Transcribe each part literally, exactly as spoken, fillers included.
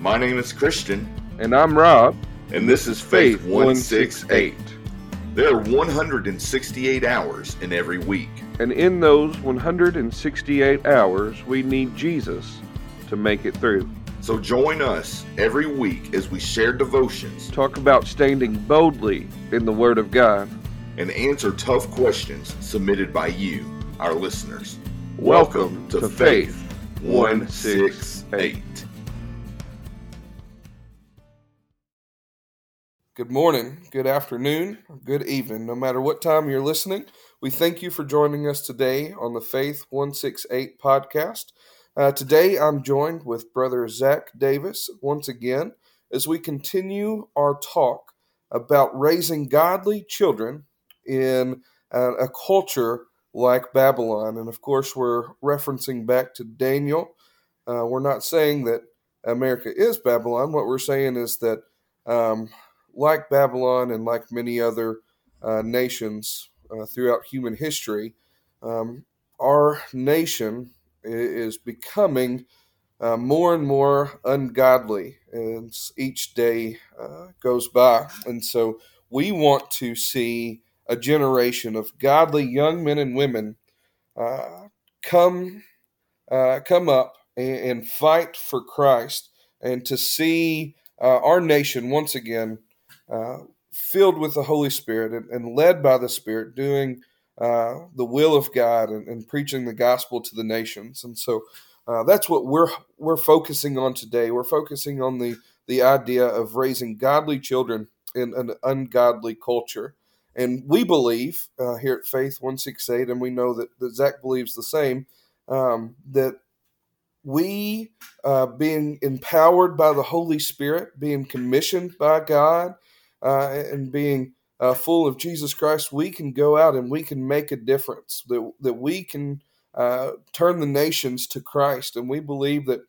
My name is Christian. And I'm Rob. And this is Faith one sixty-eight. There are one hundred sixty-eight hours in every week. And in those one hundred sixty-eight hours, we need Jesus to make it through. So join us every week as we share devotions, talk about standing boldly in the Word of God, and answer tough questions submitted by you, our listeners. Welcome, Welcome to, to Faith one sixty-eight. Good morning, good afternoon, good evening. No matter what time you're listening, we thank you for joining us today on the Faith one sixty-eight podcast. Uh, today, I'm joined with Brother Zach Davis once again as we continue our talk about raising godly children in uh, a culture like Babylon. And of course, we're referencing back to Daniel. Uh, we're not saying that America is Babylon. What we're saying is that um, like Babylon and like many other uh, nations uh, throughout human history, um, our nation is becoming uh, more and more ungodly as each day uh, goes by. And so we want to see a generation of godly young men and women uh, come uh, come up and, and fight for Christ, and to see uh, our nation once again Uh, filled with the Holy Spirit and, and led by the Spirit, doing uh, the will of God and, and preaching the gospel to the nations. And so uh, that's what we're we're focusing on today. We're focusing on the, the idea of raising godly children in an ungodly culture. And we believe uh, here at Faith one sixty-eight, and we know that, that Zach believes the same, um, that we, uh, being empowered by the Holy Spirit, being commissioned by God, Uh, and being uh, full of Jesus Christ, we can go out and we can make a difference, that that we can uh, turn the nations to Christ. And we believe that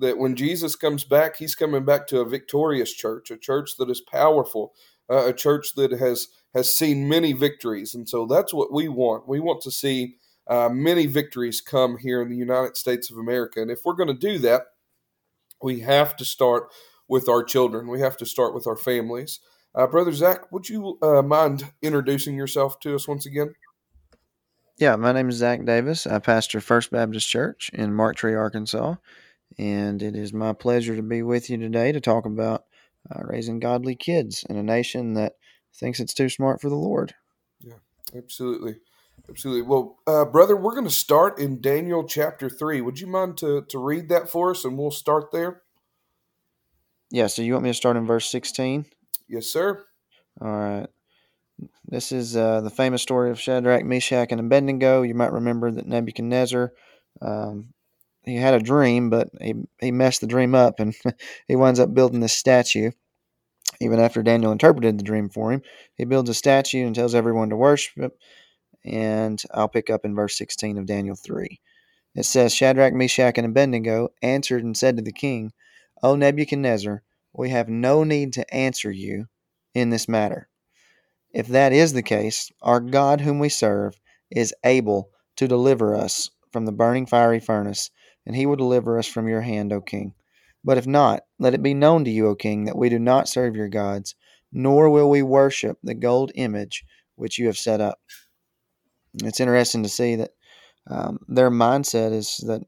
that when Jesus comes back, he's coming back to a victorious church, a church that is powerful, uh, a church that has, has seen many victories. And so that's what we want. We want to see uh, many victories come here in the United States of America. And if we're going to do that, we have to start with our children. We have to start with our families. Uh, Brother Zach, would you uh, mind introducing yourself to us once again? Yeah, my name is Zach Davis. I pastor First Baptist Church in Marked Tree, Arkansas, and it is my pleasure to be with you today to talk about uh, raising godly kids in a nation that thinks it's too smart for the Lord. Yeah, absolutely. Absolutely. Well, uh, brother, we're going to start in Daniel chapter three. Would you mind to, to read that for us, and we'll start there? Yeah, so you want me to start in verse sixteen? Yes, sir. All right. This is uh, the famous story of Shadrach, Meshach, and Abednego. You might remember that Nebuchadnezzar, um, he had a dream, but he, he messed the dream up, and he winds up building this statue. Even after Daniel interpreted the dream for him, he builds a statue and tells everyone to worship. And I'll pick up in verse sixteen of Daniel three. It says, Shadrach, Meshach, and Abednego answered and said to the king, O Nebuchadnezzar, we have no need to answer you in this matter. If that is the case, our God whom we serve is able to deliver us from the burning fiery furnace, and he will deliver us from your hand, O king. But if not, let it be known to you, O king, that we do not serve your gods, nor will we worship the gold image which you have set up. It's interesting to see that um, their mindset is that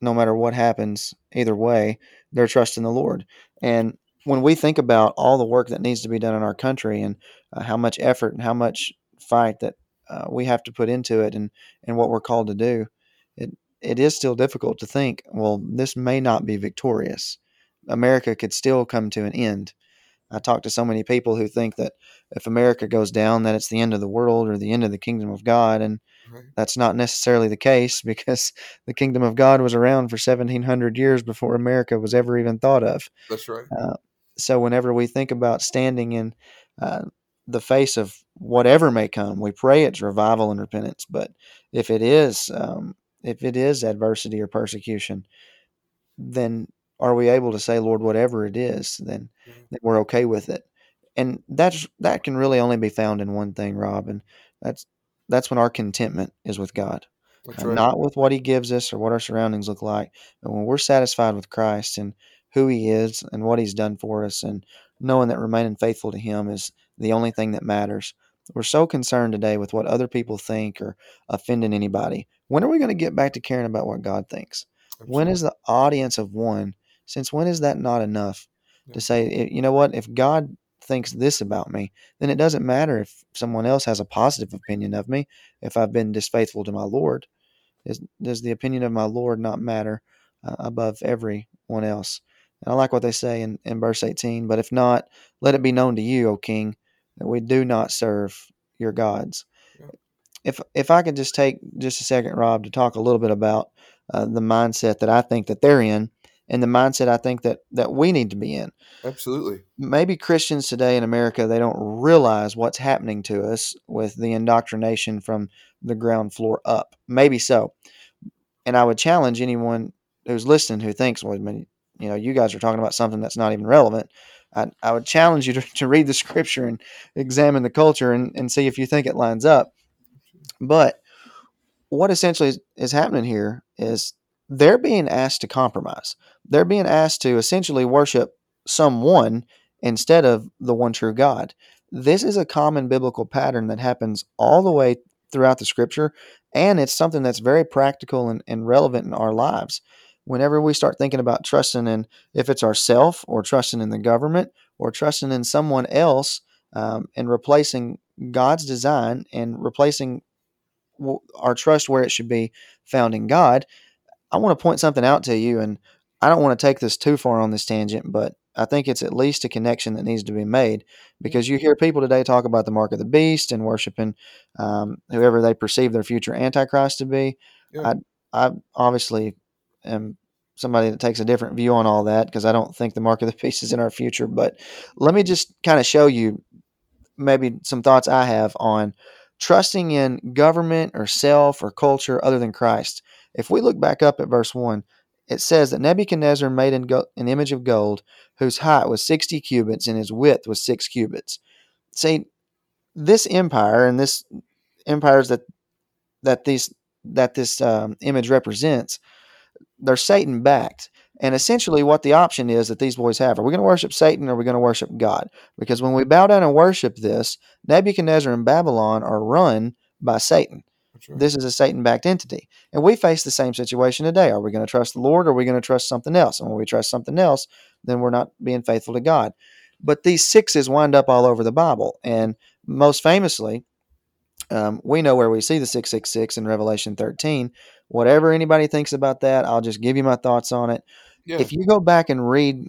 no matter what happens, either way, they're trusting the Lord. And when we think about all the work that needs to be done in our country and uh, how much effort and how much fight that uh, we have to put into it and, and what we're called to do, it it is still difficult to think, well, this may not be victorious. America could still come to an end. I talk to so many people who think that if America goes down, that it's the end of the world or the end of the kingdom of God. And right. That's not necessarily the case, because the kingdom of God was around for seventeen hundred years before America was ever even thought of. That's right. Uh, so whenever we think about standing in uh, the face of whatever may come, we pray it's revival and repentance. But if it is, um, if it is adversity or persecution, then are we able to say, Lord, whatever it is, then, mm-hmm. then we're okay with it. And that's, that can really only be found in one thing, Rob, and that's That's when our contentment is with God, right. Not with what he gives us or what our surroundings look like. But when we're satisfied with Christ and who he is and what he's done for us, and knowing that remaining faithful to him is the only thing that matters. We're so concerned today with what other people think or offending anybody. When are we going to get back to caring about what God thinks? Absolutely. When is the audience of one, since when is that not enough yeah. to say, you know what, if God thinks this about me, then it doesn't matter if someone else has a positive opinion of me, if I've been disfaithful to my Lord. Is, does the opinion of my Lord not matter uh, above everyone else? And I like what they say in, in verse eighteen, but if not, let it be known to you, O king, that we do not serve your gods. Yeah. If if I could just take just a second, Rob, to talk a little bit about uh, the mindset that I think that they're in and the mindset I think that, that we need to be in. Absolutely. Maybe Christians today in America, they don't realize what's happening to us with the indoctrination from the ground floor up. Maybe so. And I would challenge anyone who's listening who thinks, well, you know, you guys are talking about something that's not even relevant. I, I would challenge you to, to read the scripture and examine the culture and, and see if you think it lines up. But what essentially is, is happening here is they're being asked to compromise. They're being asked to essentially worship someone instead of the one true God. This is a common biblical pattern that happens all the way throughout the scripture, and it's something that's very practical and, and relevant in our lives. Whenever we start thinking about trusting in, if it's ourself or trusting in the government or trusting in someone else, um, and replacing God's design and replacing w- our trust where it should be found in God, I want to point something out to you, and I don't want to take this too far on this tangent, but I think it's at least a connection that needs to be made, because you hear people today talk about the mark of the beast and worshiping um, whoever they perceive their future Antichrist to be. Yeah. I, I obviously... am somebody that takes a different view on all that, because I don't think the mark of the beast is in our future. But let me just kind of show you maybe some thoughts I have on trusting in government or self or culture other than Christ. If we look back up at verse one, it says that Nebuchadnezzar made an, go- an image of gold whose height was sixty cubits and his width was six cubits. See, this empire and this empires that that these that this um, image represents, they're Satan backed. And essentially what the option is that these boys have, are we going to worship Satan or are we going to worship God? Because when we bow down and worship this, Nebuchadnezzar and Babylon are run by Satan. Right. This is a Satan backed entity. And we face the same situation today. Are we going to trust the Lord or are we going to trust something else? And when we trust something else, then we're not being faithful to God. But these sixes wind up all over the Bible. And most famously, Um, we know where we see the six six six in Revelation thirteen. Whatever anybody thinks about that, I'll just give you my thoughts on it. Yeah. If you go back and read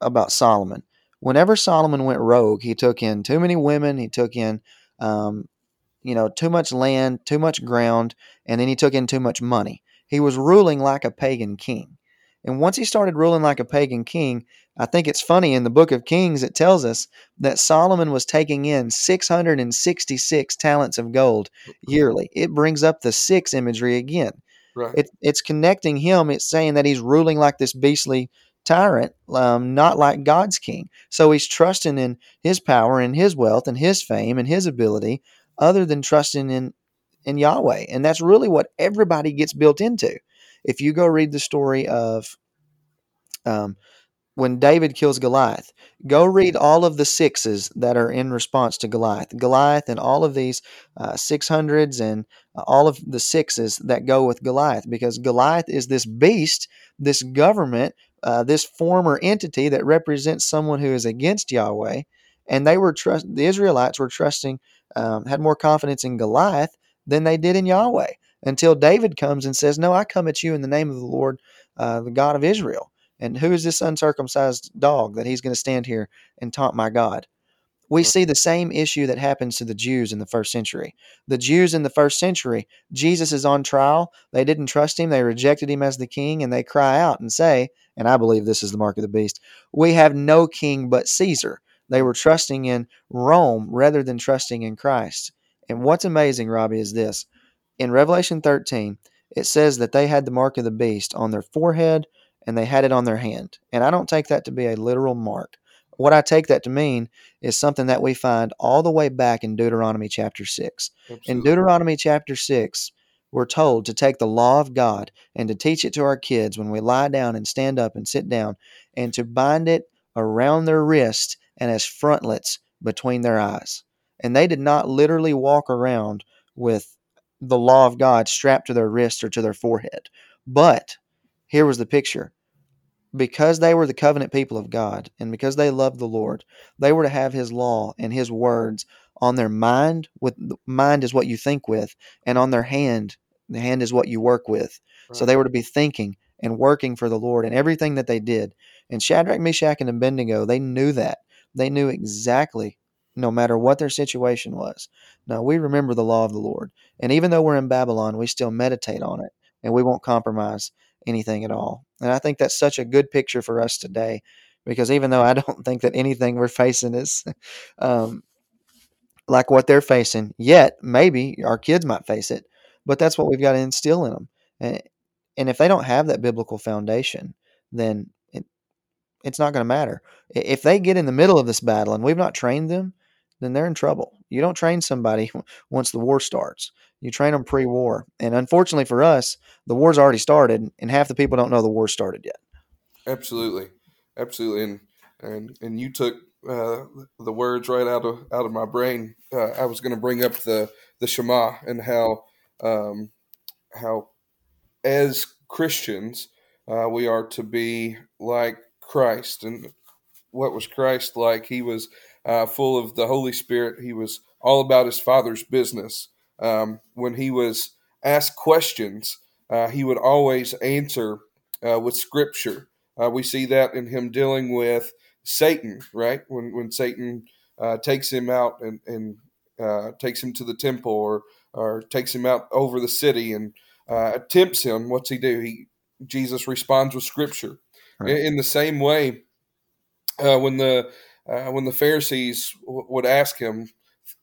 about Solomon, whenever Solomon went rogue, he took in too many women, he took in um, you know, too much land, too much ground, and then he took in too much money. He was ruling like a pagan king. And once he started ruling like a pagan king, I think it's funny, in the book of Kings, it tells us that Solomon was taking in six hundred sixty-six talents of gold yearly. It brings up the six imagery again. Right. It, it's connecting him. It's saying that he's ruling like this beastly tyrant, um, not like God's king. So he's trusting in his power and his wealth and his fame and his ability other than trusting in, in Yahweh. And that's really what everybody gets built into. If you go read the story of um, when David kills Goliath, go read all of the sixes that are in response to Goliath. Goliath and all of these uh, six hundreds and all of the sixes that go with Goliath, because Goliath is this beast, this government, uh, this former entity that represents someone who is against Yahweh. And they were trust- the Israelites were trusting, um, had more confidence in Goliath than they did in Yahweh, until David comes and says, no, I come at you in the name of the Lord, uh, the God of Israel. And who is this uncircumcised dog that he's going to stand here and taunt my God? We see the same issue that happens to the Jews in the first century. The Jews in the first century, Jesus is on trial. They didn't trust him. They rejected him as the king, and they cry out and say, and I believe this is the mark of the beast, we have no king but Caesar. They were trusting in Rome rather than trusting in Christ. And what's amazing, Robbie, is this. In Revelation thirteen, it says that they had the mark of the beast on their forehead and they had it on their hand. And I don't take that to be a literal mark. What I take that to mean is something that we find all the way back in Deuteronomy chapter six. Absolutely. In Deuteronomy chapter six, We're told to take the law of God and to teach it to our kids when we lie down and stand up and sit down, and to bind it around their wrists and as frontlets between their eyes. And they did not literally walk around with the law of God strapped to their wrist or to their forehead. But here was the picture. Because they were the covenant people of God, and because they loved the Lord, they were to have His law and His words on their mind. With mind is what you think with, and on their hand, the hand is what you work with. Right. So they were to be thinking and working for the Lord in everything that they did. And Shadrach, Meshach, and Abednego, they knew that. They knew exactly, no matter what their situation was. Now, we remember the law of the Lord. And even though we're in Babylon, we still meditate on it, and we won't compromise anything at all. And I think that's such a good picture for us today, because even though I don't think that anything we're facing is um, like what they're facing, yet maybe our kids might face it, but that's what we've got to instill in them. And, and if they don't have that biblical foundation, then it, it's not going to matter. If they get in the middle of this battle and we've not trained them, then they're in trouble. You don't train somebody once the war starts. You train them pre-war. And unfortunately for us, the war's already started, and half the people don't know the war started yet. Absolutely. Absolutely. And and, and you took uh, the words right out of out of my brain. Uh, I was going to bring up the, the Shema and how, um, how as Christians, uh, we are to be like Christ. And what was Christ like? He was Uh, full of the Holy Spirit. He was all about his Father's business. Um, when he was asked questions, uh, he would always answer uh, with Scripture. Uh, we see that in him dealing with Satan, right? When when Satan uh, takes him out and, and uh, takes him to the temple, or or takes him out over the city and uh, tempts him, what's he do? He Jesus responds with Scripture. Right. In, in the same way, uh, when the Uh, when the Pharisees w- would ask him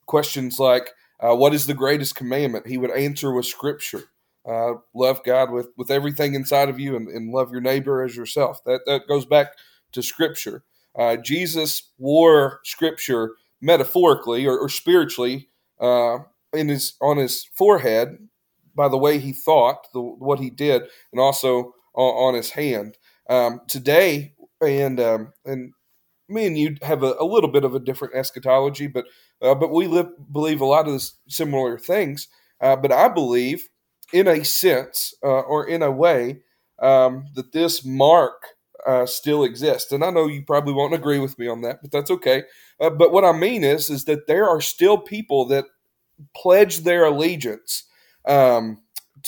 questions like, uh, what is the greatest commandment? He would answer with Scripture. Uh, love God with, with everything inside of you, and, and love your neighbor as yourself. That that goes back to Scripture. Uh, Jesus wore Scripture metaphorically or, or spiritually uh, in his on his forehead by the way he thought, the, what he did, and also on, on his hand. Um, today, and um, and me and you have a, a little bit of a different eschatology, but uh, but we live, believe a lot of this similar things. Uh, but I believe, in a sense uh, or in a way, um, that this mark uh, still exists. And I know you probably won't agree with me on that, but that's okay. Uh, but what I mean is, is that there are still people that pledge their allegiance um,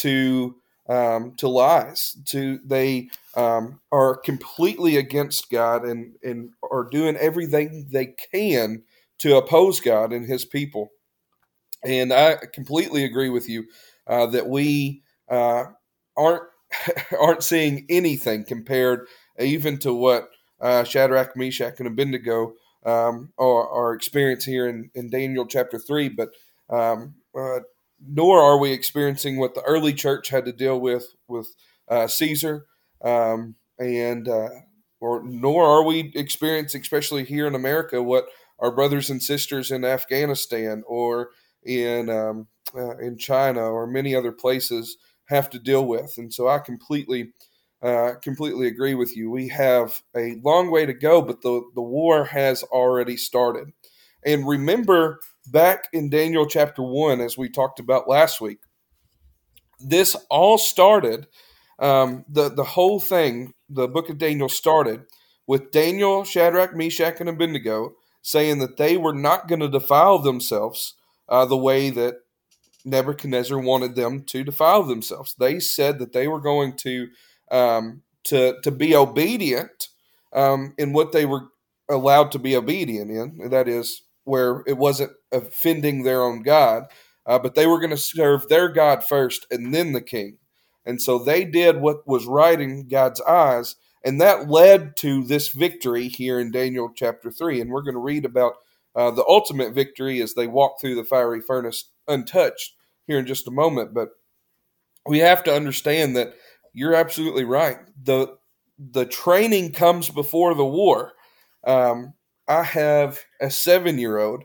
to um, to lies. To they um, are completely against God and and are doing everything they can to oppose God and His people. And I completely agree with you uh, that we uh, aren't aren't seeing anything compared even to what uh, Shadrach, Meshach, and Abednego um, are, are experiencing here in, in Daniel chapter three. But um, uh, nor are we experiencing what the early church had to deal with with uh, Caesar, um, and uh, or nor are we experiencing, especially here in America, what our brothers and sisters in Afghanistan or in um, uh, in China or many other places have to deal with. And so I completely uh, completely agree with you. We have a long way to go, but the the war has already started. And remember, back in Daniel chapter one, as we talked about last week, this all started, um, the, the whole thing, the book of Daniel started with Daniel, Shadrach, Meshach, and Abednego saying that they were not going to defile themselves uh, the way that Nebuchadnezzar wanted them to defile themselves. They said that they were going to um, to, to be obedient um, in what they were allowed to be obedient in, and that is where it wasn't offending their own God, uh, but they were going to serve their God first and then the king. And so they did what was right in God's eyes, and that led to this victory here in Daniel chapter three. And we're going to read about uh, the ultimate victory as they walk through the fiery furnace untouched here in just a moment. But we have to understand that you're absolutely right. The, the training comes before the war. Um, I have a seven-year-old,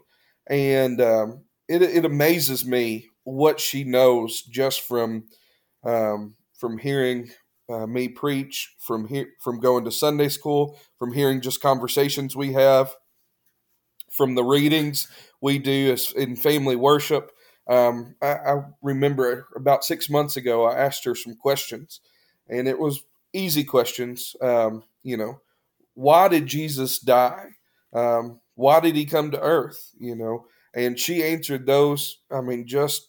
and um, it, it amazes me what she knows just from um, from hearing uh, me preach, from he- from going to Sunday school, from hearing just conversations we have, from the readings we do as in family worship. Um, I, I remember about six months ago, I asked her some questions, and it was easy questions. Um, you know, why did Jesus die? Um, why did he come to earth? You know, and she answered those. I mean, just,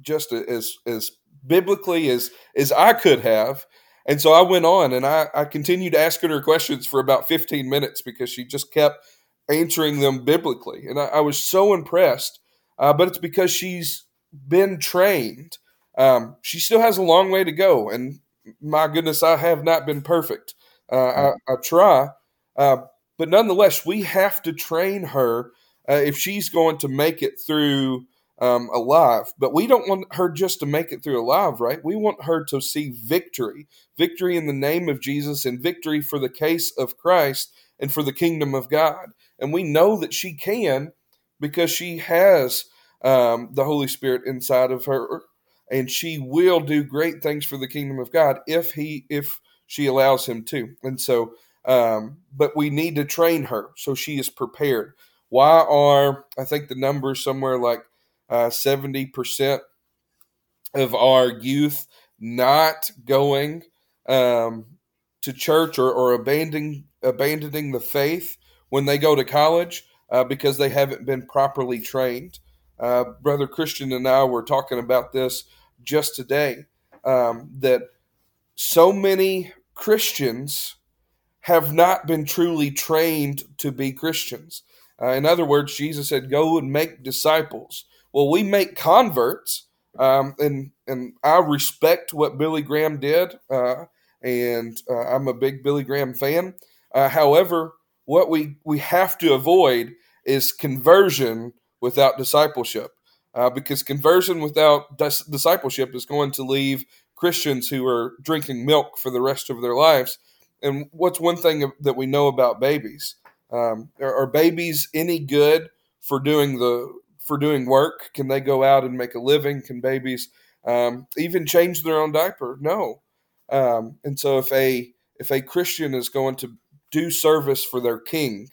just as, as biblically as, as I could have. And so I went on and I, I continued asking her questions for about fifteen minutes because she just kept answering them biblically. And I, I was so impressed. Uh, but it's because she's been trained. Um, she still has a long way to go, and my goodness, I have not been perfect. Uh, I, I try, uh, but nonetheless, we have to train her uh, if she's going to make it through um, alive. But we don't want her just to make it through alive, right? We want her to see victory, victory in the name of Jesus and victory for the case of Christ and for the kingdom of God. And we know that she can, because she has um, the Holy Spirit inside of her, and she will do great things for the kingdom of God if he, if she allows him to. And so, um, but we need to train her so she is prepared. Why are, I think the number is somewhere like uh, seventy percent of our youth not going um, to church or, or abandoning, abandoning the faith when they go to college? Uh, because they haven't been properly trained. Uh, Brother Christian and I were talking about this just today, um, that so many Christians have not been truly trained to be Christians. Uh, in other words, Jesus said, go and make disciples. Well, we make converts, um, and and I respect what Billy Graham did, uh, and uh, I'm a big Billy Graham fan. Uh, however, What we, we have to avoid is conversion without discipleship, uh, because conversion without dis- discipleship is going to leave Christians who are drinking milk for the rest of their lives. And what's one thing that we know about babies? Um, are, are babies any good for doing the for doing work? Can they go out and make a living? Can babies um, even change their own diaper? No. Um, and so if a if a Christian is going to do service for their king,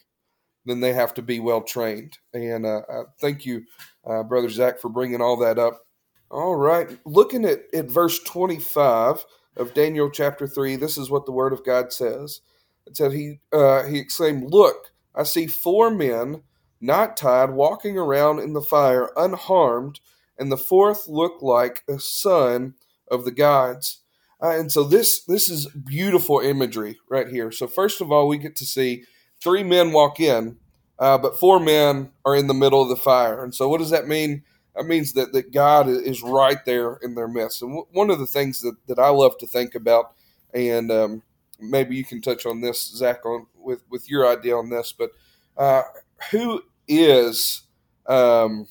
then they have to be well trained. And uh, I thank you, uh, Brother Zach, for bringing all that up. All right, looking at, at verse twenty-five of Daniel chapter three, this is what the Word of God says. It said, he, uh, he exclaimed, "Look, I see four men not tied walking around in the fire unharmed, and the fourth looked like a son of the gods." Uh, and so this this is beautiful imagery right here. So first of all, we get to see three men walk in, uh, but four men are in the middle of the fire. And so what does that mean? That means that, that God is right there in their midst. And w- one of the things that, that I love to think about, and um, maybe you can touch on this, Zach, on, with, with your idea on this, but uh, who is um,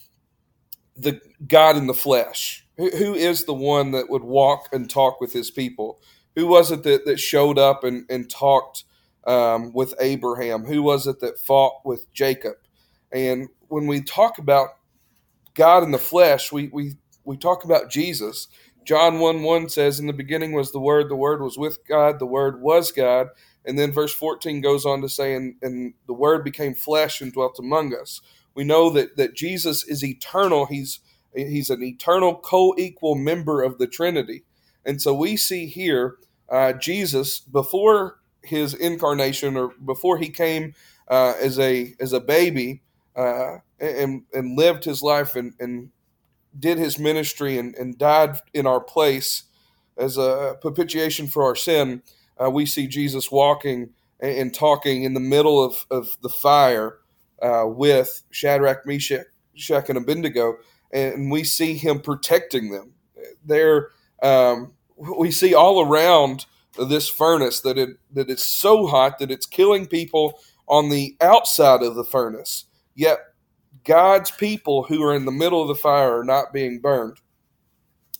the God in the flesh? Who is the one that would walk and talk with his people? Who was it that, that showed up and, and talked um, with Abraham? Who was it that fought with Jacob? And when we talk about God in the flesh, we we, we talk about Jesus. John one one says, "In the beginning was the Word, the Word was with God, the Word was God." And then verse fourteen goes on to say, and, and the Word became flesh and dwelt among us. We know that, that Jesus is eternal. He's He's an eternal, co-equal member of the Trinity. And so we see here uh, Jesus, before his incarnation or before he came uh, as a as a baby uh, and and lived his life and, and did his ministry and, and died in our place as a propitiation for our sin, uh, we see Jesus walking and talking in the middle of, of the fire uh, with Shadrach, Meshach, and Abednego. And we see him protecting them. They're, um, we see all around this furnace that it that it's so hot that it's killing people on the outside of the furnace. Yet God's people who are in the middle of the fire are not being burned.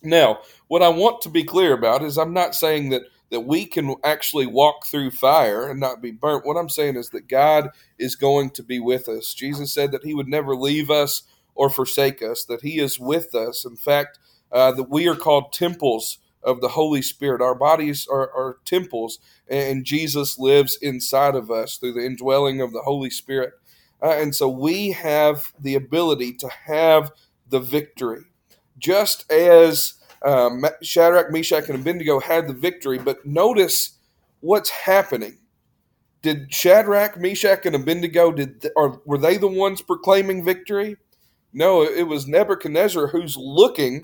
Now, what I want to be clear about is I'm not saying that, that we can actually walk through fire and not be burnt. What I'm saying is that God is going to be with us. Jesus said that he would never leave us or forsake us, that he is with us. In fact, uh, that we are called temples of the Holy Spirit. Our bodies are, are temples, and Jesus lives inside of us through the indwelling of the Holy Spirit. Uh, and so we have the ability to have the victory. Just as um, Shadrach, Meshach, and Abednego had the victory, but notice what's happening. Did Shadrach, Meshach, and Abednego, did th- or were they the ones proclaiming victory? No, it was Nebuchadnezzar who's looking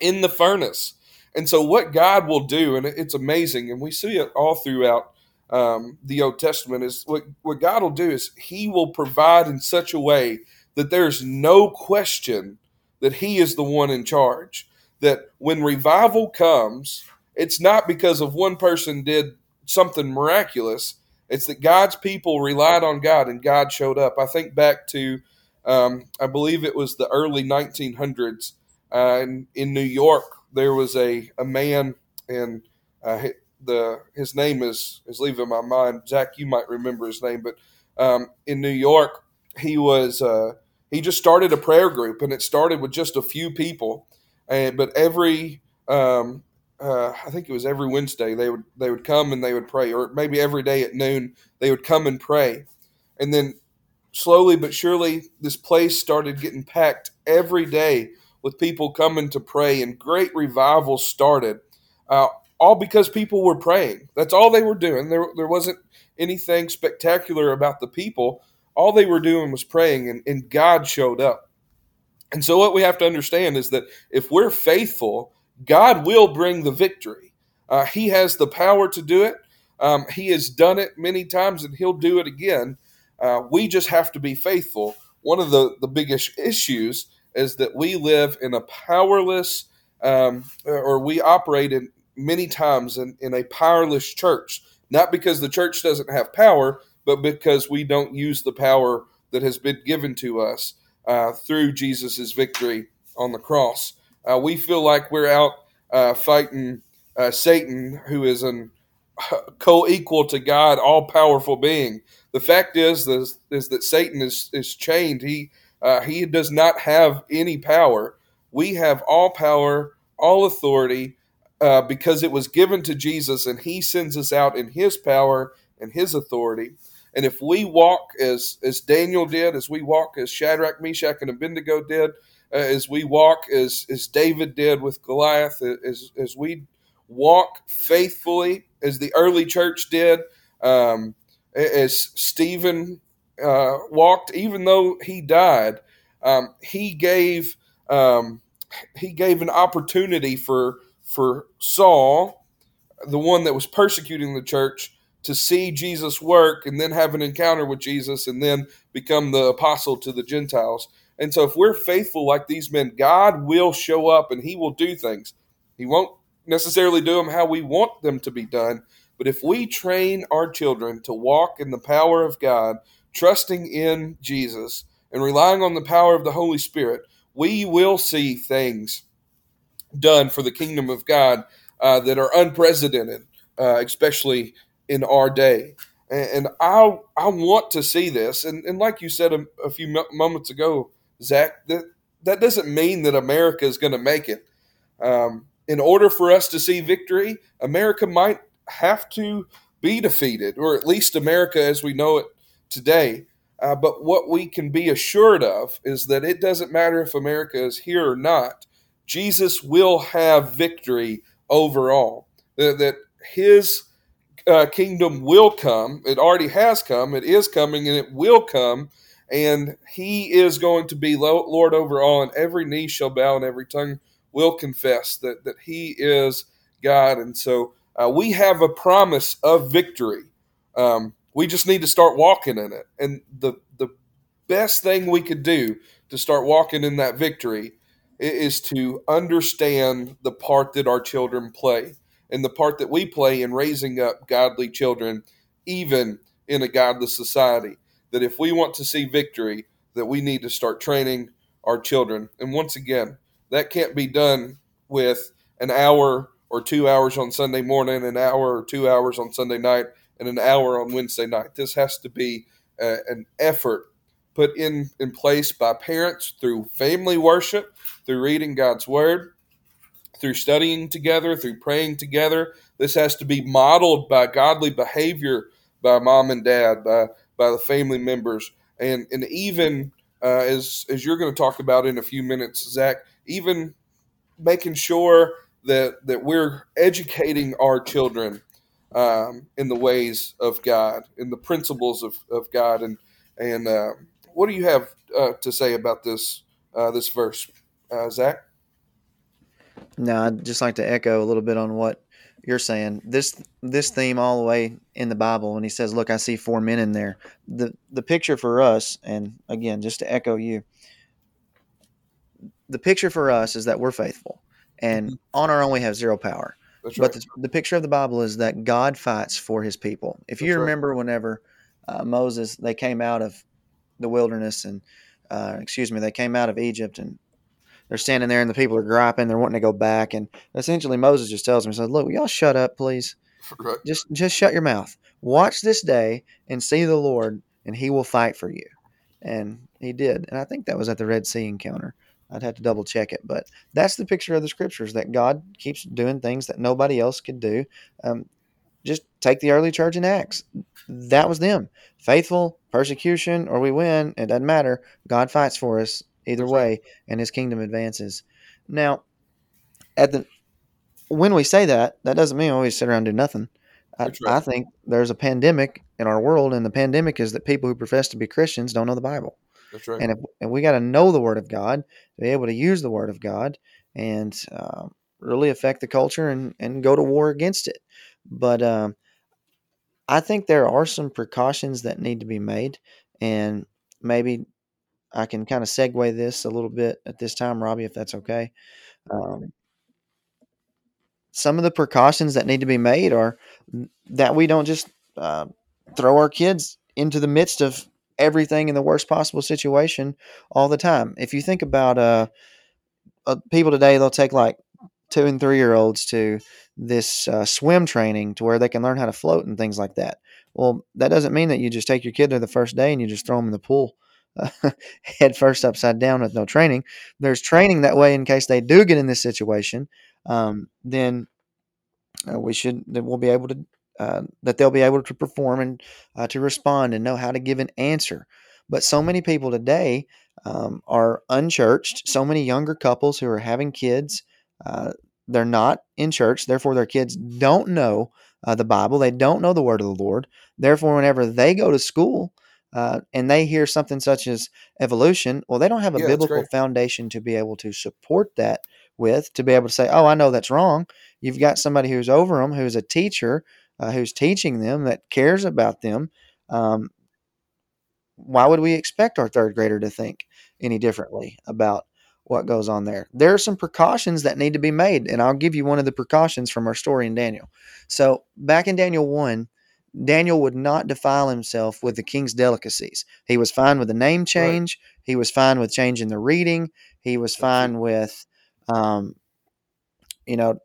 in the furnace. And so what God will do, and it's amazing, and we see it all throughout um, the Old Testament, is what, what God will do is he will provide in such a way that there's no question that he is the one in charge, that when revival comes, it's not because of one person did something miraculous. It's that God's people relied on God and God showed up. I think back to, um, I believe it was the early nineteen hundreds uh, in, in New York. There was a, a man, and uh, the his name is, is leaving my mind. Zach, you might remember his name, but um, in New York, he was uh, he just started a prayer group, and it started with just a few people. And but every um, uh, I think it was every Wednesday they would they would come and they would pray, or maybe every day at noon they would come and pray. And then slowly but surely, this place started getting packed every day with people coming to pray, and great revival started, uh, all because people were praying. That's all they were doing. There, there wasn't anything spectacular about the people. All they were doing was praying, and, and God showed up. And so what we have to understand is that if we're faithful, God will bring the victory. Uh, he has the power to do it. Um, he has done it many times, and he'll do it again. Uh, we just have to be faithful. One of the, the biggest issues is that we live in a powerless, um, or we operate in many times in, in a powerless church, not because the church doesn't have power, but because we don't use the power that has been given to us uh, through Jesus' victory on the cross. Uh, we feel like we're out uh, fighting uh, Satan, who is an uh, co-equal to God, all-powerful being. The fact is, is, is that Satan is, is chained. He Uh, he does not have any power. We have all power, all authority, uh, because it was given to Jesus, and he sends us out in his power and his authority. And if we walk as, as Daniel did, as we walk as Shadrach, Meshach, and Abednego did, uh, as we walk as, as David did with Goliath, as, as we walk faithfully, as the early church did, um, as Stephen Uh, walked, even though he died, um, he gave um, he gave an opportunity for for Saul, the one that was persecuting the church, to see Jesus work and then have an encounter with Jesus and then become the apostle to the Gentiles. And so if we're faithful like these men, God will show up and he will do things. He won't necessarily do them how we want them to be done, but if we train our children to walk in the power of God, trusting in Jesus and relying on the power of the Holy Spirit, we will see things done for the kingdom of God uh, that are unprecedented, uh, especially in our day. And, and I I want to see this. And, and like you said a, a few moments ago, Zach, that, that doesn't mean that America is going to make it. Um, in order for us to see victory, America might have to be defeated, or at least America as we know it today. Uh, but what we can be assured of is that it doesn't matter if America is here or not. Jesus will have victory overall, that, that his uh, kingdom will come. It already has come. It is coming, and it will come. And he is going to be Lord over all, and every knee shall bow and every tongue will confess that, that he is God. And so uh, we have a promise of victory. Um, We just need to start walking in it. And the the best thing we could do to start walking in that victory is to understand the part that our children play and the part that we play in raising up godly children, even in a godless society, that if we want to see victory, that we need to start training our children. And once again, that can't be done with an hour or two hours on Sunday morning, an hour or two hours on Sunday night, and an hour on Wednesday night. This has to be uh, an effort put in, in place by parents through family worship, through reading God's Word, through studying together, through praying together. This has to be modeled by godly behavior by mom and dad, by by the family members. And and even uh, as as you're going to talk about in a few minutes, Zach, even making sure that that we're educating our children um, in the ways of God, in the principles of, of God. And and uh, what do you have uh, to say about this uh, this verse, uh, Zach? No, I'd just like to echo a little bit on what you're saying. This this theme all the way in the Bible, when he says, look, I see four men in there. The the picture for us, and again, just to echo you, the picture for us is that we're faithful. And on our own, we have zero power. That's right. But the, the picture of the Bible is that God fights for his people. If you That's remember right. whenever uh, Moses, they came out of the wilderness and, uh, excuse me, they came out of Egypt and they're standing there and the people are griping. They're wanting to go back. And essentially Moses just tells them, he says, look, will y'all shut up, please? Right. Just just shut your mouth. Watch this day and see the Lord, and he will fight for you. And he did. And I think that was at the Red Sea encounter. I'd have to double check it. But that's the picture of the scriptures, that God keeps doing things that nobody else could do. Um, just take the early church in Acts. That was them. Faithful, persecution, or we win. It doesn't matter. God fights for us. Either way, and his kingdom advances. Now, at the when we say that, that doesn't mean we always sit around and do nothing. I, right. I think there's a pandemic in our world, and the pandemic is that people who profess to be Christians don't know the Bible. That's right. And, if, and we got to know the Word of God, to be able to use the Word of God, and uh, really affect the culture and, and go to war against it. But um, I think there are some precautions that need to be made, and maybe I can kind of segue this a little bit at this time, Robbie, if that's okay. Um, some of the precautions that need to be made are that we don't just uh, throw our kids into the midst of everything in the worst possible situation all the time. If you think about uh, uh, people today, they'll take like two and three-year-olds to this uh, swim training to where they can learn how to float and things like that. Well, that doesn't mean that you just take your kid there the first day and you just throw them in the pool. Uh, head first upside down with no training. There's training that way in case they do get in this situation. Um, then uh, we should that we'll be able to uh, that they'll be able to perform and uh, to respond and know how to give an answer. But so many people today um, are unchurched. So many younger couples who are having kids, uh, they're not in church. Therefore, their kids don't know uh, the Bible. They don't know the Word of the Lord. Therefore, whenever they go to school. Uh, and they hear something such as evolution, well, they don't have a yeah, biblical foundation to be able to support that with, to be able to say, oh, I know that's wrong. You've got somebody who's over them, who's a teacher, uh, who's teaching them, that cares about them. Um, why would we expect our third grader to think any differently about what goes on there? There are some precautions that need to be made, and I'll give you one of the precautions from our story in Daniel. So back in Daniel one, Daniel would not defile himself with the king's delicacies. He was fine with the name change. Right. He was fine with changing the reading. He was fine with, um, you know,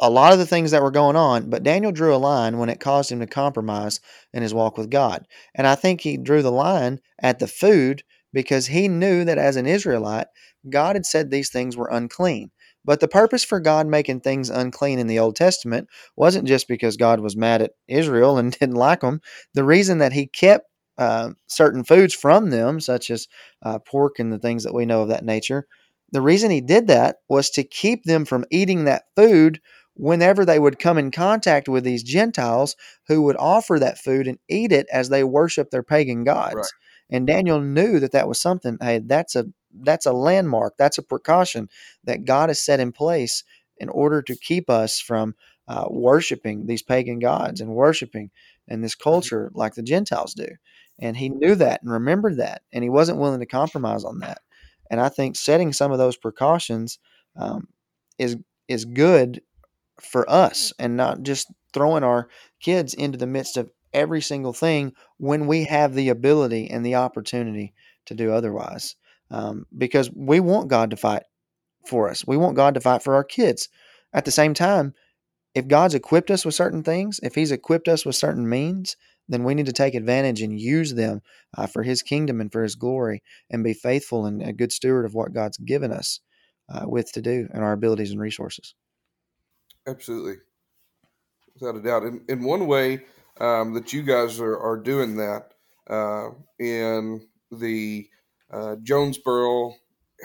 a lot of the things that were going on. But Daniel drew a line when it caused him to compromise in his walk with God. And I think he drew the line at the food because he knew that as an Israelite, God had said these things were unclean. But the purpose for God making things unclean in the Old Testament wasn't just because God was mad at Israel and didn't like them. The reason that he kept uh, certain foods from them, such as uh, pork and the things that we know of that nature, the reason he did that was to keep them from eating that food whenever they would come in contact with these Gentiles who would offer that food and eat it as they worship their pagan gods. Right. And Daniel knew that that was something, hey, that's a That's a landmark. That's a precaution that God has set in place in order to keep us from uh, worshiping these pagan gods and worshiping in this culture like the Gentiles do. And he knew that and remembered that, and he wasn't willing to compromise on that. And I think setting some of those precautions um, is is good for us, and not just throwing our kids into the midst of every single thing when we have the ability and the opportunity to do otherwise. Um, because we want God to fight for us. We want God to fight for our kids. At the same time, if God's equipped us with certain things, if he's equipped us with certain means, then we need to take advantage and use them uh, for His kingdom and for His glory, and be faithful and a good steward of what God's given us uh, with to do and our abilities and resources. Absolutely. Without a doubt. In, in one way um, that you guys are, are doing that uh, in the uh, Jonesboro,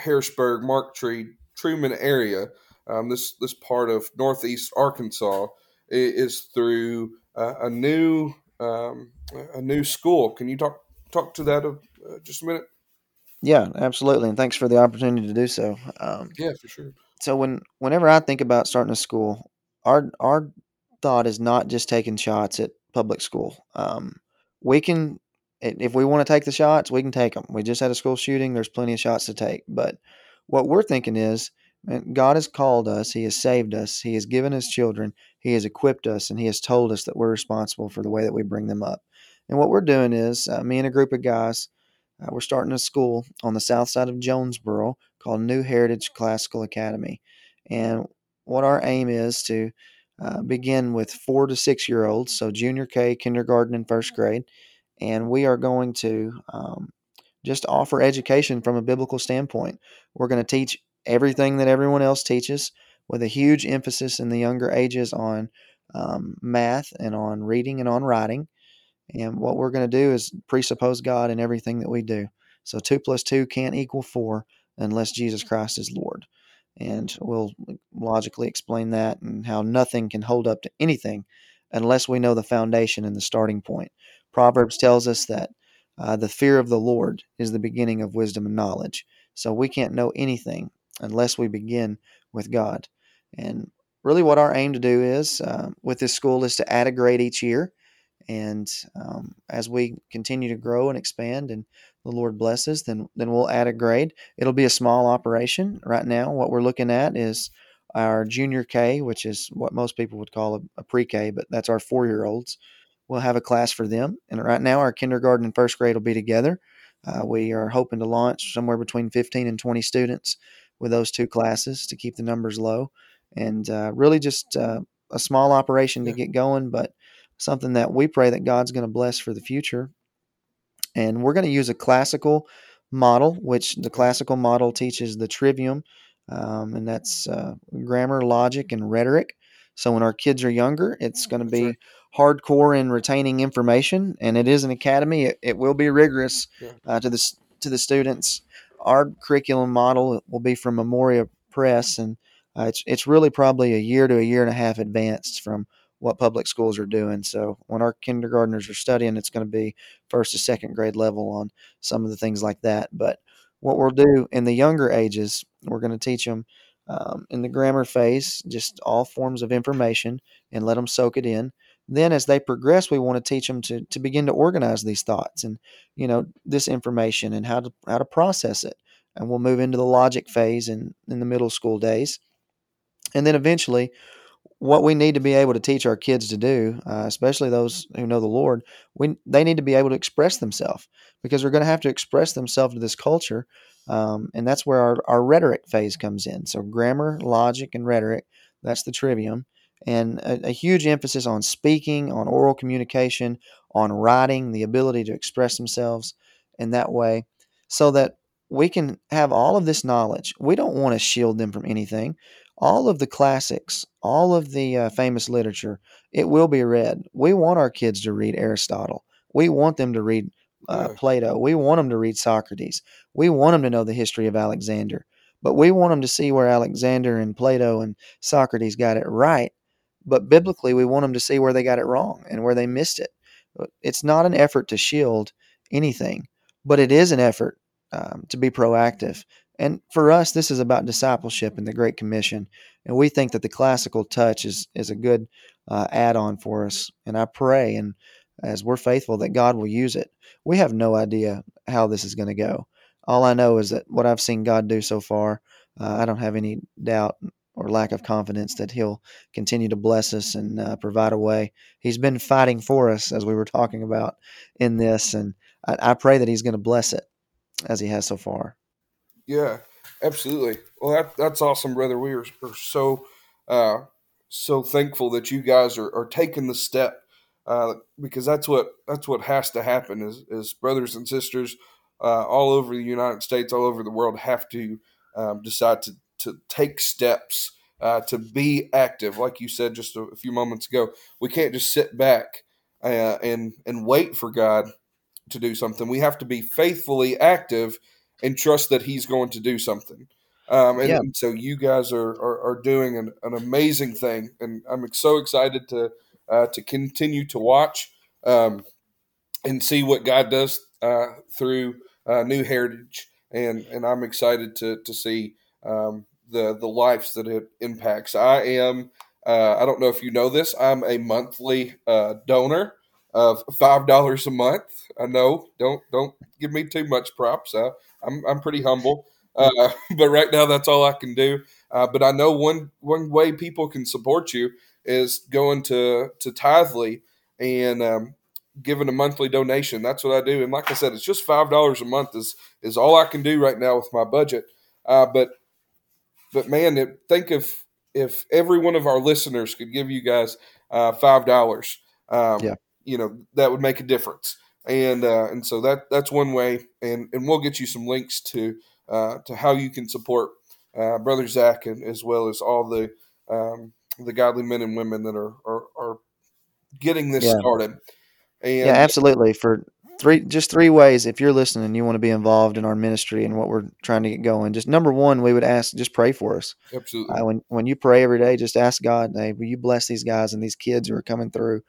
Harrisburg, Marked Tree, Truman area, um, this, this part of Northeast Arkansas, is through uh, a new um, a new school. Can you talk talk to that uh, just a minute? Yeah, absolutely. And thanks for the opportunity to do so. Um, yeah, for sure. So when whenever I think about starting a school, our our thought is not just taking shots at public school. Um, we can, if we want to take the shots, we can take them. We just had a school shooting. There's plenty of shots to take. But what we're thinking is, God has called us. He has saved us. He has given His children. He has equipped us, and He has told us that we're responsible for the way that we bring them up. And what we're doing is, uh, me and a group of guys, uh, we're starting a school on the south side of Jonesboro called New Heritage Classical Academy. And what our aim is to uh, begin with four to six-year-olds, so junior K, kindergarten, and first grade. And we are going to um, just offer education from a biblical standpoint. We're going to teach everything that everyone else teaches, with a huge emphasis in the younger ages on um, math and on reading and on writing. And what we're going to do is presuppose God in everything that we do. So two plus two can't equal four unless Jesus Christ is Lord. And we'll logically explain that and how nothing can hold up to anything unless we know the foundation and the starting point. Proverbs tells us that uh, the fear of the Lord is the beginning of wisdom and knowledge. So we can't know anything unless we begin with God. And really what our aim to do is uh, with this school is to add a grade each year. And um, as we continue to grow and expand and the Lord blesses, then then we'll add a grade. It'll be a small operation. Right now what we're looking at is our junior K, which is what most people would call a, a pre-K, but that's our four-year-olds. We'll have a class for them. And right now our kindergarten and first grade will be together. Uh, we are hoping to launch somewhere between fifteen and twenty students with those two classes to keep the numbers low, and uh, really just uh, a small operation to get going, but something that we pray that God's going to bless for the future. And we're going to use a classical model, which the classical model teaches the trivium, um, and that's uh, grammar, logic, and rhetoric. So when our kids are younger, it's going to be right. hardcore in retaining information, and it is an academy. It, it will be rigorous yeah. uh, to the to the students. Our curriculum model will be from Memoria Press, and uh, it's it's really probably a year to a year and a half advanced from what public schools are doing. So when our kindergartners are studying, it's going to be first to second grade level on some of the things like that. But what we'll do in the younger ages, we're going to teach them um, in the grammar phase, just all forms of information, and let them soak it in. Then as they progress, we want to teach them to, to begin to organize these thoughts and, you know, this information and how to how to process it. And we'll move into the logic phase in, in the middle school days. And then eventually, what we need to be able to teach our kids to do, uh, especially those who know the Lord, we they need to be able to express themselves, because they're going to have to express themselves to this culture. Um, and that's where our, our rhetoric phase comes in. So grammar, logic, and rhetoric, that's the trivium. And a, a huge emphasis on speaking, on oral communication, on writing, the ability to express themselves in that way, so that we can have all of this knowledge. We don't want to shield them from anything. All of the classics, all of the uh, famous literature, it will be read. We want our kids to read Aristotle. We want them to read uh, Plato. We want them to read Socrates. We want them to know the history of Alexander. But we want them to see where Alexander and Plato and Socrates got it right. But biblically, we want them to see where they got it wrong and where they missed it. It's not an effort to shield anything, but it is an effort um, to be proactive. And for us, this is about discipleship and the Great Commission. And we think that the classical touch is is a good uh, add-on for us. And I pray, and as we're faithful, that God will use it. We have no idea how this is going to go. All I know is that what I've seen God do so far, uh, I don't have any doubt or lack of confidence that He'll continue to bless us and uh, provide a way. He's been fighting for us, as we were talking about in this, and I, I pray that He's going to bless it as He has so far. Yeah, absolutely. Well, that, that's awesome, brother. We are, are so uh, so thankful that you guys are, are taking the step uh, because that's what that's what has to happen is, is brothers and sisters uh, all over the United States, all over the world have to um, decide to, to take steps uh, to be active. Like you said just a few moments ago, we can't just sit back uh, and and wait for God to do something. We have to be faithfully active and trust that he's going to do something. Um, and, yeah. and so you guys are are, are doing an, an amazing thing, and I'm so excited to uh, to continue to watch um, and see what God does uh, through uh, New Heritage, and and I'm excited to to see um, the the lives that it impacts. I am uh, I don't know if you know this, I'm a monthly uh, donor of five dollars a month. I know, don't don't give me too much props. I, I'm I'm pretty humble. Uh, but right now, that's all I can do. Uh, but I know one one way people can support you is going to to Tithely and um, giving a monthly donation. That's what I do. And like I said, it's just five dollars a month is is all I can do right now with my budget. Uh, but but man, it, think if if every one of our listeners could give you guys uh, five dollars, um, yeah. you know, that would make a difference. And uh, and so that that's one way. And and we'll get you some links to. Uh, to how you can support uh, Brother Zach and as well as all the um, the godly men and women that are are, are getting this yeah. started. And yeah, absolutely. For three, just three ways. If you're listening and you want to be involved in our ministry and what we're trying to get going, just number one, we would ask, just pray for us. Absolutely. Uh, when when you pray every day, just ask God, hey, will you bless these guys and these kids who are coming through,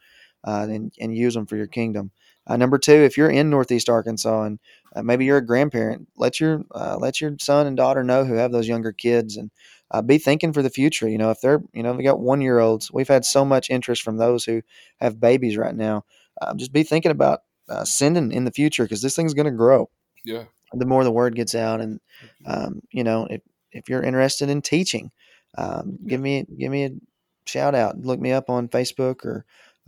uh, and and use them for your kingdom. Uh, number two, if you're in Northeast Arkansas and uh, maybe you're a grandparent, let your uh, let your son and daughter know who have those younger kids, and uh, be thinking for the future. You know, if they're you know we got one year olds, we've had so much interest from those who have babies right now. Uh, just be thinking about uh, sending in the future, because this thing's going to grow. Yeah. The more the word gets out, and um, you know, if if you're interested in teaching, um, yeah. give me give me a shout out. Look me up on Facebook or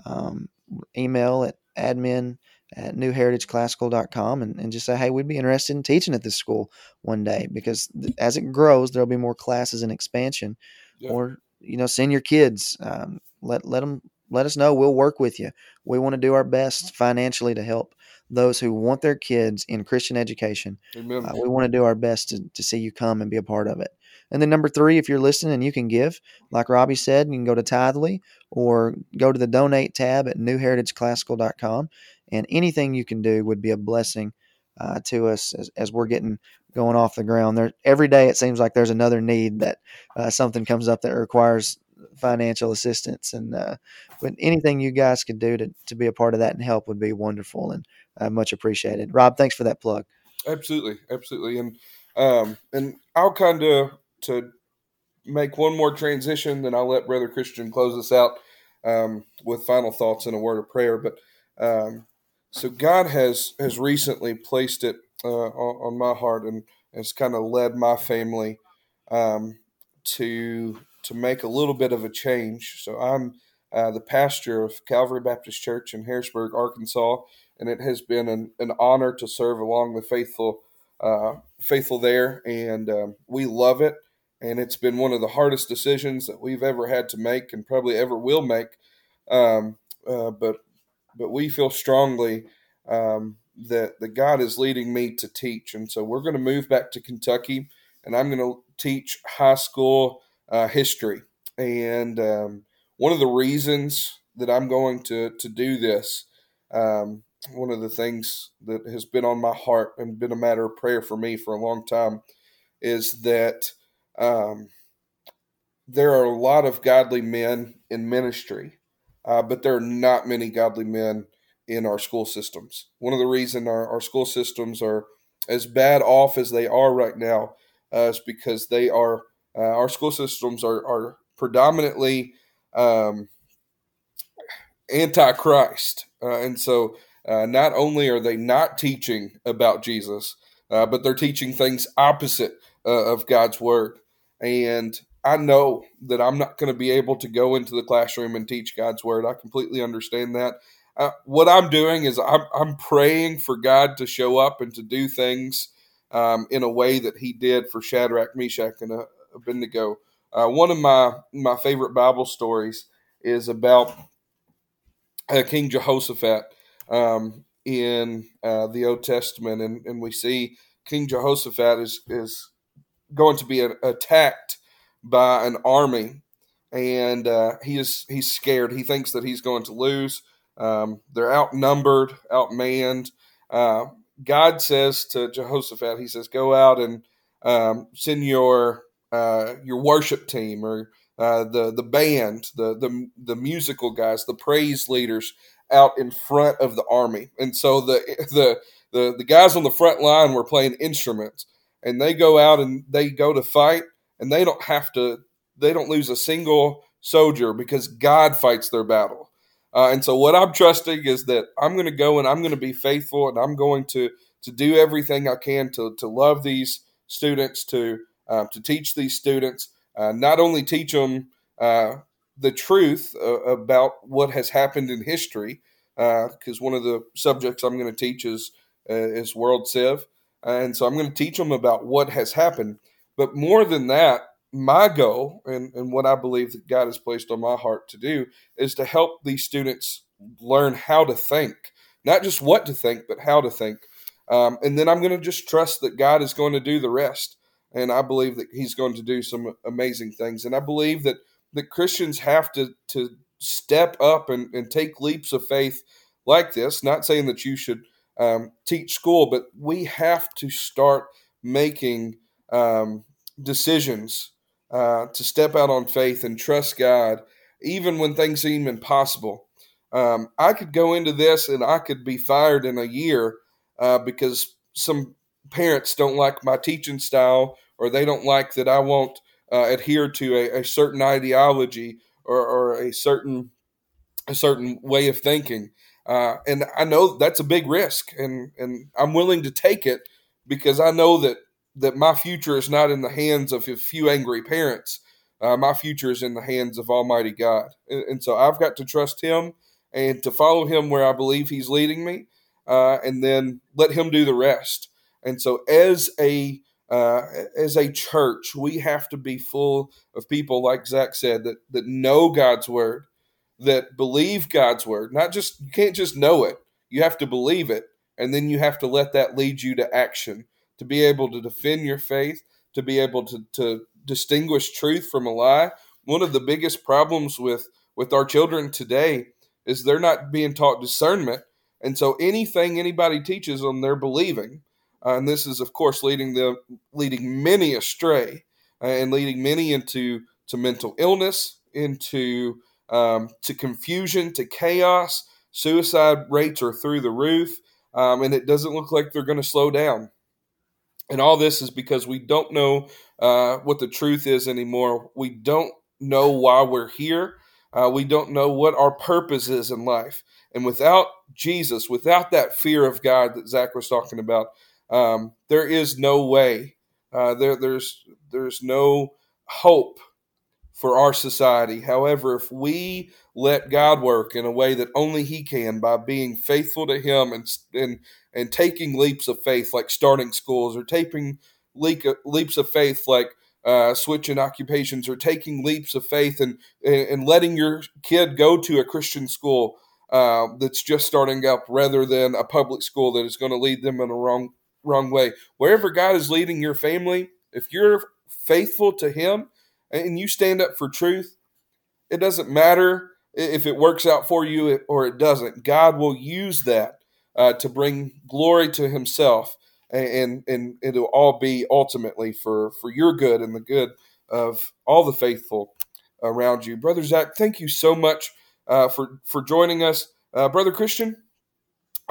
um, email at admin at new heritage classical dot com, and, and just say, hey, we'd be interested in teaching at this school one day, because th- as it grows, there'll be more classes and expansion. Yeah. Or, you know, send your kids, um, let, let them, let us know. We'll work with you. We want to do our best financially to help those who want their kids in Christian education. Amen. Uh, we want to do our best to, to see you come and be a part of it. And then number three, if you're listening and you can give, like Robbie said, you can go to Tithely or go to the donate tab at new heritage classical dot com. And anything you can do would be a blessing uh, to us as, as we're getting going off the ground. There, every day it seems like there's another need that uh, something comes up that requires financial assistance. And uh, but anything you guys could do to, to be a part of that and help would be wonderful and uh, much appreciated. Rob, thanks for that plug. Absolutely. Absolutely. And, um, and I'll kind of... to make one more transition, then I'll let Brother Christian close us out um, with final thoughts and a word of prayer. But um, so God has, has recently placed it uh, on, on my heart and has kind of led my family um, to to make a little bit of a change. So I'm uh, the pastor of Calvary Baptist Church in Harrisburg, Arkansas, and it has been an, an honor to serve along the faithful uh, faithful there, and um, we love it. And it's been one of the hardest decisions that we've ever had to make and probably ever will make. Um, uh, but but we feel strongly um, that, that God is leading me to teach. And so we're going to move back to Kentucky, and I'm going to teach high school uh, history. And um, one of the reasons that I'm going to, to do this, um, one of the things that has been on my heart and been a matter of prayer for me for a long time is that Um, there are a lot of godly men in ministry, uh, but there are not many godly men in our school systems. One of the reasons our, our school systems are as bad off as they are right now uh, is because they are uh, our school systems are, are predominantly um, anti-Christ, uh, and so uh, not only are they not teaching about Jesus, uh, but they're teaching things opposite uh, of God's word. And I know that I'm not going to be able to go into the classroom and teach God's word. I completely understand that. Uh, what I'm doing is I'm, I'm praying for God to show up and to do things um, in a way that he did for Shadrach, Meshach, and uh, Abednego. Uh, one of my, my favorite Bible stories is about uh, King Jehoshaphat um, in uh, the Old Testament, and, and we see King Jehoshaphat is, is going to be attacked by an army, and uh, he is he's scared. He thinks that he's going to lose. Um, they're outnumbered, outmanned. Uh, God says to Jehoshaphat, he says, go out and um, send your uh, your worship team, or uh, the the band, the the the musical guys, the praise leaders out in front of the army. And so the the the, the guys on the front line were playing instruments, and they go out and they go to fight, and they don't have to, they don't lose a single soldier because God fights their battle. Uh, and so what I'm trusting is that I'm going to go and I'm going to be faithful, and I'm going to to do everything I can to to love these students, to um, to teach these students, uh, not only teach them uh, the truth uh, about what has happened in history, because uh, one of the subjects I'm going to teach is uh, is World Civ, and so I'm going to teach them about what has happened. But more than that, my goal and, and what I believe that God has placed on my heart to do is to help these students learn how to think, not just what to think, but how to think. Um, and then I'm going to just trust that God is going to do the rest. And I believe that he's going to do some amazing things. And I believe that, that Christians have to, to step up and, and take leaps of faith like this, not saying that you should um, teach school, but we have to start making um, decisions Uh, to step out on faith and trust God, even when things seem impossible. Um, I could go into this and I could be fired in a year uh, because some parents don't like my teaching style, or they don't like that I won't uh, adhere to a, a certain ideology or, or a certain a certain way of thinking. Uh, and I know that's a big risk, and, and I'm willing to take it because I know that that my future is not in the hands of a few angry parents. Uh, my future is in the hands of Almighty God. And, and so I've got to trust him and to follow him where I believe he's leading me, uh, and then let him do the rest. And so as a, uh, as a church, we have to be full of people, like Zach said, that, that know God's word, that believe God's word. Not just, you can't just know it. You have to believe it. And then you have to let that lead you to action, to be able to defend your faith, to be able to, to distinguish truth from a lie. One of the biggest problems with, with our children today is they're not being taught discernment. And so anything anybody teaches them, they're believing. Uh, and this is, of course, leading them, leading many astray uh, and leading many into to mental illness, into um, to confusion, to chaos. Suicide rates are through the roof, um, and it doesn't look like they're going to slow down. And all this is because we don't know uh, what the truth is anymore. We don't know why we're here. Uh, we don't know what our purpose is in life. And without Jesus, without that fear of God that Zach was talking about, um, there is no way. Uh, there, there's there's no hope for our society. However, if we let God work in a way that only he can, by being faithful to him and and and taking leaps of faith like starting schools, or taking le- leaps of faith like uh, switching occupations, or taking leaps of faith and, and, and letting your kid go to a Christian school uh, that's just starting up, rather than a public school that is going to lead them in a wrong, wrong way. Wherever God is leading your family, if you're faithful to him and you stand up for truth, it doesn't matter if it works out for you or it doesn't. God will use that Uh, to bring glory to himself, and, and and it'll all be ultimately for for your good and the good of all the faithful around you. Brother Zach, thank you so much uh, for for joining us. Uh, Brother Christian,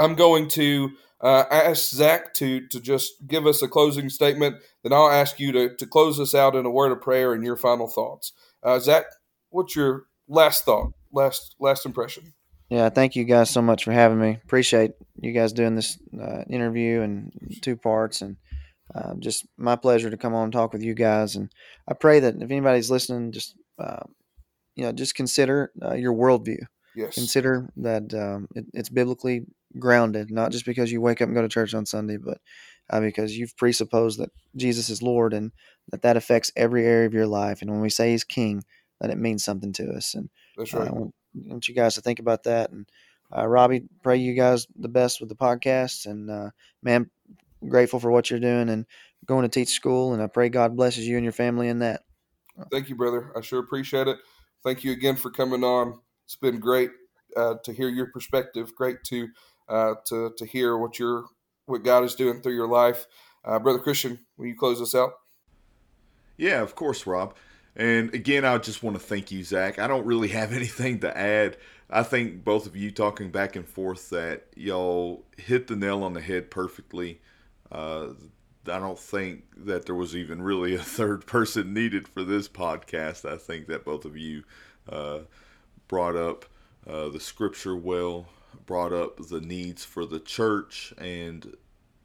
I'm going to uh, ask Zach to to just give us a closing statement. Then I'll ask you to to close us out in a word of prayer and your final thoughts. Uh, Zach, what's your last thought? Last last impression. Yeah, thank you guys so much for having me. Appreciate you guys doing this uh, interview in two parts, and uh, just my pleasure to come on and talk with you guys. And I pray that if anybody's listening, just uh, you know, just consider uh, your worldview. Yes. Consider that um, it, it's biblically grounded, not just because you wake up and go to church on Sunday, but uh, because you've presupposed that Jesus is Lord, and that that affects every area of your life. And when we say He's King, that it means something to us. And that's right. Uh, I want you guys to think about that. And uh, Robbie, pray you guys the best with the podcast. And uh, man, I'm grateful for what you're doing and going to teach school. And I pray God blesses you and your family in that. Thank you, brother. I sure appreciate it. Thank you again for coming on. It's been great uh, to hear your perspective. Great to uh, to to hear what you're what God is doing through your life. Uh, Brother Christian, will you close us out? Yeah, of course, Rob. And again, I just want to thank you, Zach. I don't really have anything to add. I think both of you talking back and forth that y'all hit the nail on the head perfectly. Uh, I don't think that there was even really a third person needed for this podcast. I think that both of you uh, brought up uh, the scripture well, brought up the needs for the church and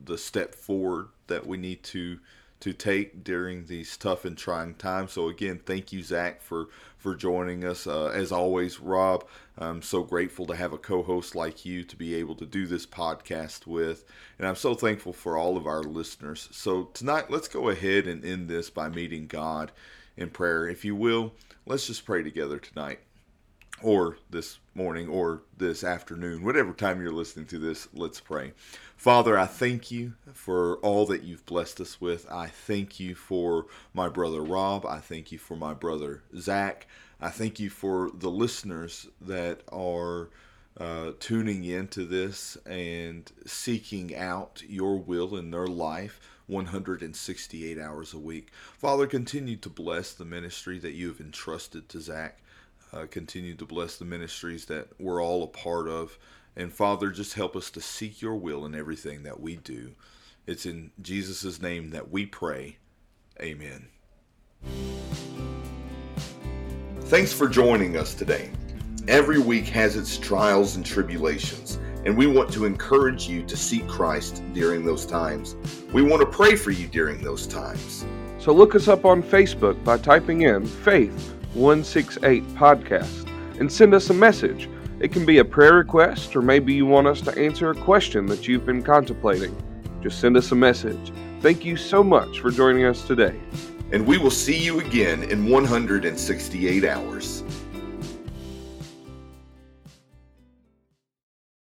the step forward that we need to to take during these tough and trying times. So again, thank you, Zach, for, for joining us. Uh, as always, Rob, I'm so grateful to have a co-host like you to be able to do this podcast with. And I'm so thankful for all of our listeners. So tonight, let's go ahead and end this by meeting God in prayer. If you will, let's just pray together tonight, or this morning, or this afternoon, whatever time you're listening to this, let's pray. Father, I thank you for all that you've blessed us with. I thank you for my brother Rob. I thank you for my brother Zach. I thank you for the listeners that are uh, tuning into this and seeking out your will in their life one hundred sixty-eight hours a week. Father, continue to bless the ministry that you have entrusted to Zach. Uh, continue to bless the ministries that we're all a part of. And Father, just help us to seek your will in everything that we do. It's in Jesus' name that we pray. Amen. Thanks for joining us today. Every week has its trials and tribulations, and we want to encourage you to seek Christ during those times. We want to pray for you during those times. So look us up on Facebook by typing in Faith one sixty-eight podcast and send us a message. It can be a prayer request, or maybe you want us to answer a question that you've been contemplating. Just send us a message. Thank you so much for joining us today. And we will see you again in one hundred sixty-eight hours.